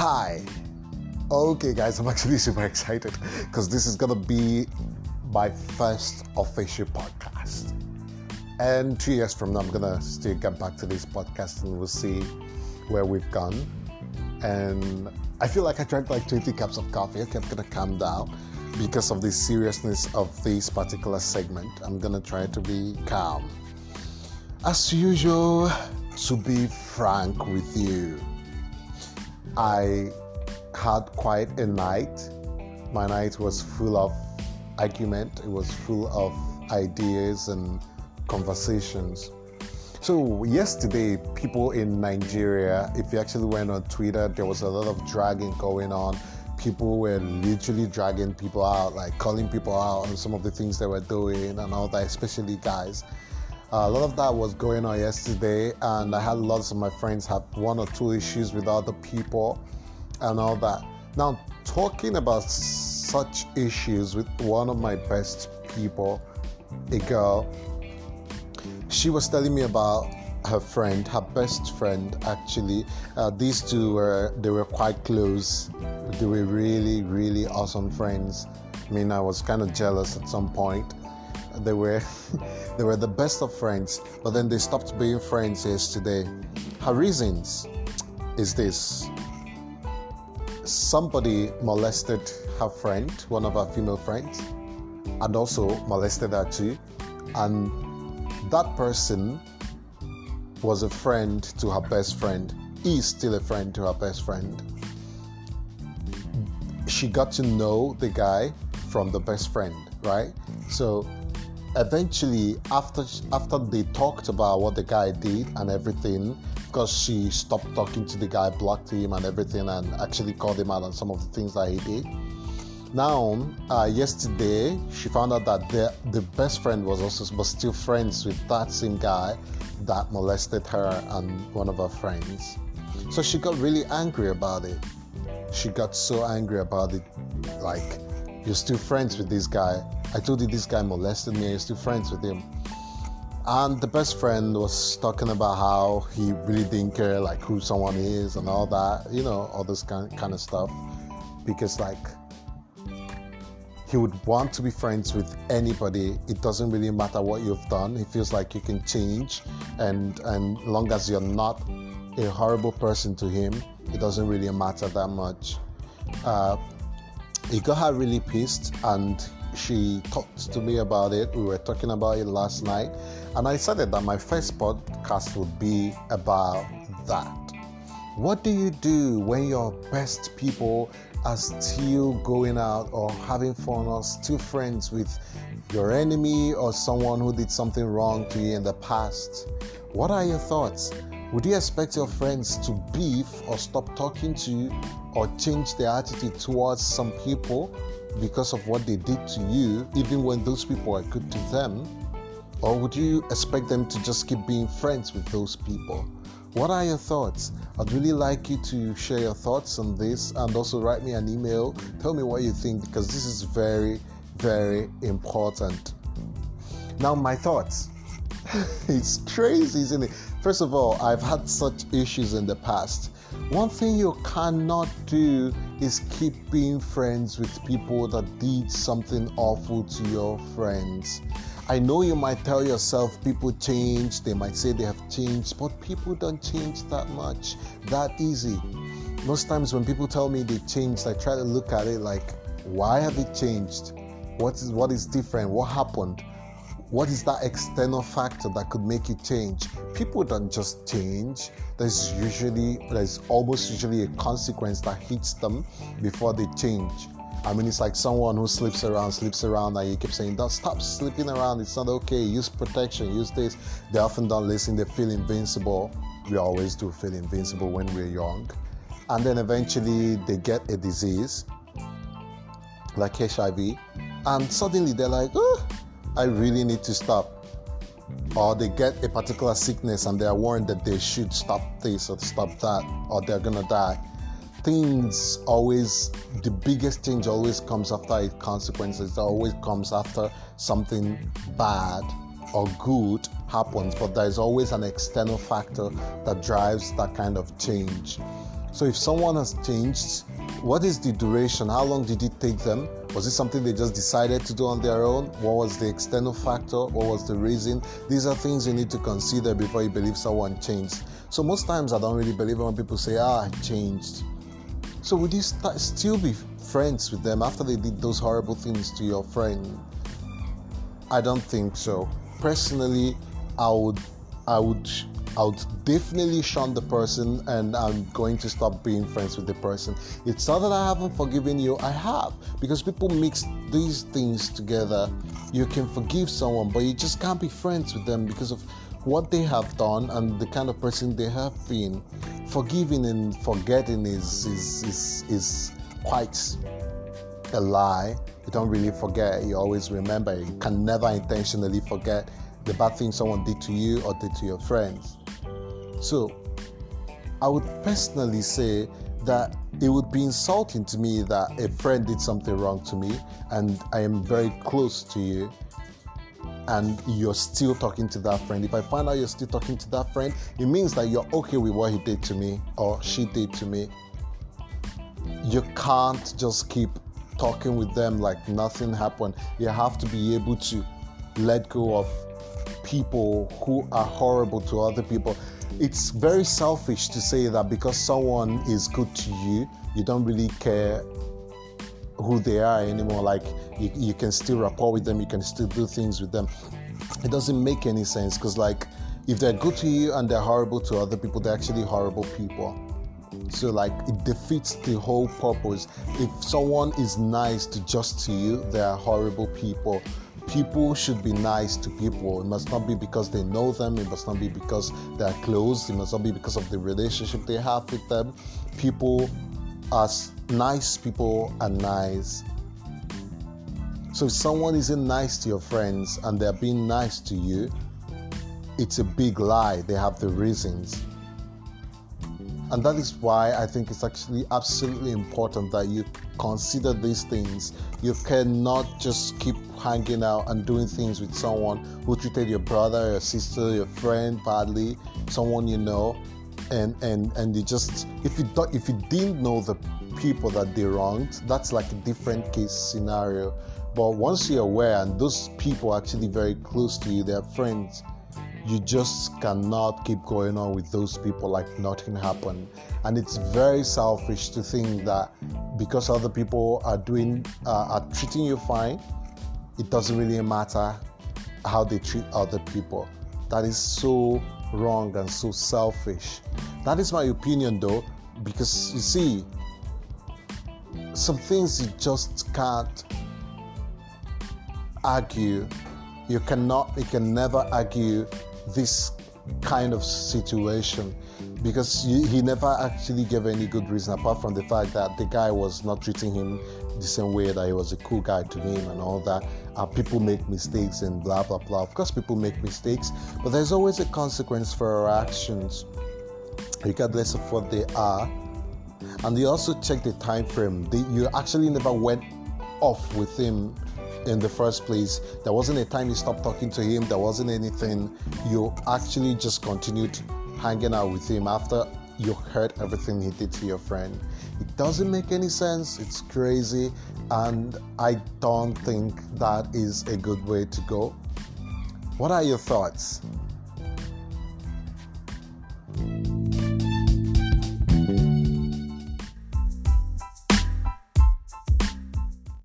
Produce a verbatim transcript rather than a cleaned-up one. Hi. Okay guys, I'm actually super excited because this is gonna be my first official podcast, and two years from now I'm gonna still get back to this podcast and we'll see where we've gone. And I feel like I drank like twenty cups of coffee. Okay, I'm gonna calm down because of the seriousness of this particular segment. I'm gonna try to be calm as usual. To be frank with you, I had quite a night. My night was full of argument. It was full of ideas and conversations. So yesterday, people in Nigeria, if you actually went on Twitter, there was a lot of dragging going on. People were literally dragging people out, like calling people out on some of the things they were doing and all that, especially guys. Uh, a lot of that was going on yesterday, and I had lots of my friends have one or two issues with other people and all that. Now, talking about such issues with one of my best people, a girl, she was telling me about her friend, her best friend, actually. Uh, these two were, they were quite close. They were really, really awesome friends. I mean, I was kind of jealous at some point. They were they were the best of friends, but then they stopped being friends yesterday. Her reasons is this. Somebody molested her friend, one of her female friends, and also molested her too. And that person was a friend to her best friend. He is still a friend to her best friend. She got to know the guy from the best friend, right? So eventually, after after they talked about what the guy did and everything, because she stopped talking to the guy, blocked him and everything, and actually called him out on some of the things that he did. Now, uh, yesterday, she found out that the, the best friend was also was still friends with that same guy that molested her and one of her friends. So she got really angry about it. She got so angry about it, like, you're still friends with this guy. I told you this guy molested me. You're still friends with him. And the best friend was talking about how he really didn't care, like, who someone is and all that, you know, all this kind kind of stuff. Because, like, he would want to be friends with anybody. It doesn't really matter what you've done. He feels like you can change. And, and long as you're not a horrible person to him, it doesn't really matter that much. Uh, it got her really pissed, and she talked to me about it. We were talking about it last night, and I said that my first podcast would be about that. What do you do when your best people are still going out or having fun or still friends with your enemy or someone who did something wrong to you in the past? What are your thoughts? Would you expect your friends to beef or stop talking to you or change their attitude towards some people because of what they did to you, even when those people are good to them? Or would you expect them to just keep being friends with those people? What are your thoughts? I'd really like you to share your thoughts on this, and also write me an email. Tell me what you think, because this is very, very important. Now, my thoughts. It's crazy, isn't it? First of all, I've had such issues in the past. One thing you cannot do is keep being friends with people that did something awful to your friends. I know you might tell yourself people change, they might say they have changed, but people don't change that much, that easy. Most times when people tell me they changed, I try to look at it like, why have they changed? What is, what is different? What happened? What is that external factor that could make you change? People don't just change. There's usually, there's almost usually a consequence that hits them before they change. I mean, it's like someone who slips around, slips around, and you keep saying, don't stop slipping around. It's not okay. Use protection. Use this. They often don't listen. They feel invincible. We always do feel invincible when we're young. And then eventually they get a disease, like H I V. And suddenly they're like, oh, I really need to stop. Or they get a particular sickness and they are warned that they should stop this or stop that, or they're gonna die. Things always, the biggest change always comes after its consequences. It always comes after something bad or good happens, but there's always an external factor that drives that kind of change. So if someone has changed, what is the duration? How long did it take them? Was it something they just decided to do on their own? What was the external factor? What was the reason? These are things you need to consider before you believe someone changed. So most times I don't really believe when people say, ah, I changed. So would you st- still be friends with them after they did those horrible things to your friend? I don't think so. Personally, I would, I would, I would definitely shun the person, and I'm going to stop being friends with the person. It's not that I haven't forgiven you, I have, because people mix these things together. You can forgive someone, but you just can't be friends with them because of what they have done and the kind of person they have been. Forgiving and forgetting is is is, is quite a lie. You don't really forget, you always remember. You can never intentionally forget the bad thing someone did to you or did to your friends. So I would personally say that it would be insulting to me that a friend did something wrong to me and I am very close to you and you're still talking to that friend. If I find out you're still talking to that friend, it means that you're okay with what he did to me or she did to me. You can't just keep talking with them like nothing happened. You have to be able to let go of people who are horrible to other people. It's very selfish to say that because someone is good to you, you don't really care who they are anymore. Like you, you can still rapport with them, you can still do things with them. It doesn't make any sense, because like if they're good to you and they're horrible to other people, they're actually horrible people. So like it defeats the whole purpose. If someone is nice to just to you, they are horrible people. People should be nice to people. It must not be because they know them. It must not be because they are close. It must not be because of the relationship they have with them. People as nice people are nice. So if someone isn't nice to your friends and they're being nice to you, it's a big lie. They have the reasons. And that is why I think it's actually absolutely important that you consider these things. You cannot just keep hanging out and doing things with someone who treated your brother, your sister, your friend badly, someone you know, and and and you just if you don't if you didn't know the people that they wronged, that's like a different case scenario. But once you're aware and those people are actually very close to you, they're friends, you just cannot keep going on with those people like nothing happened. And it's very selfish to think that because other people are doing, uh, are treating you fine, it doesn't really matter how they treat other people. That is so wrong and so selfish. That is my opinion though, because you see, some things you just can't argue. You cannot, you can never argue this kind of situation, because he never actually gave any good reason apart from the fact that the guy was not treating him the same way, that he was a cool guy to him and all that. Uh, people make mistakes and blah blah blah. Of course people make mistakes, but there's always a consequence for our actions regardless of what they are. And you also check the time frame. They, you actually never went off with him in the first place. There wasn't a time you stopped talking to him. There wasn't anything. You actually just continued hanging out with him after you heard everything he did to your friend. It doesn't make any sense. It's crazy, and I don't think that is a good way to go. What are your thoughts?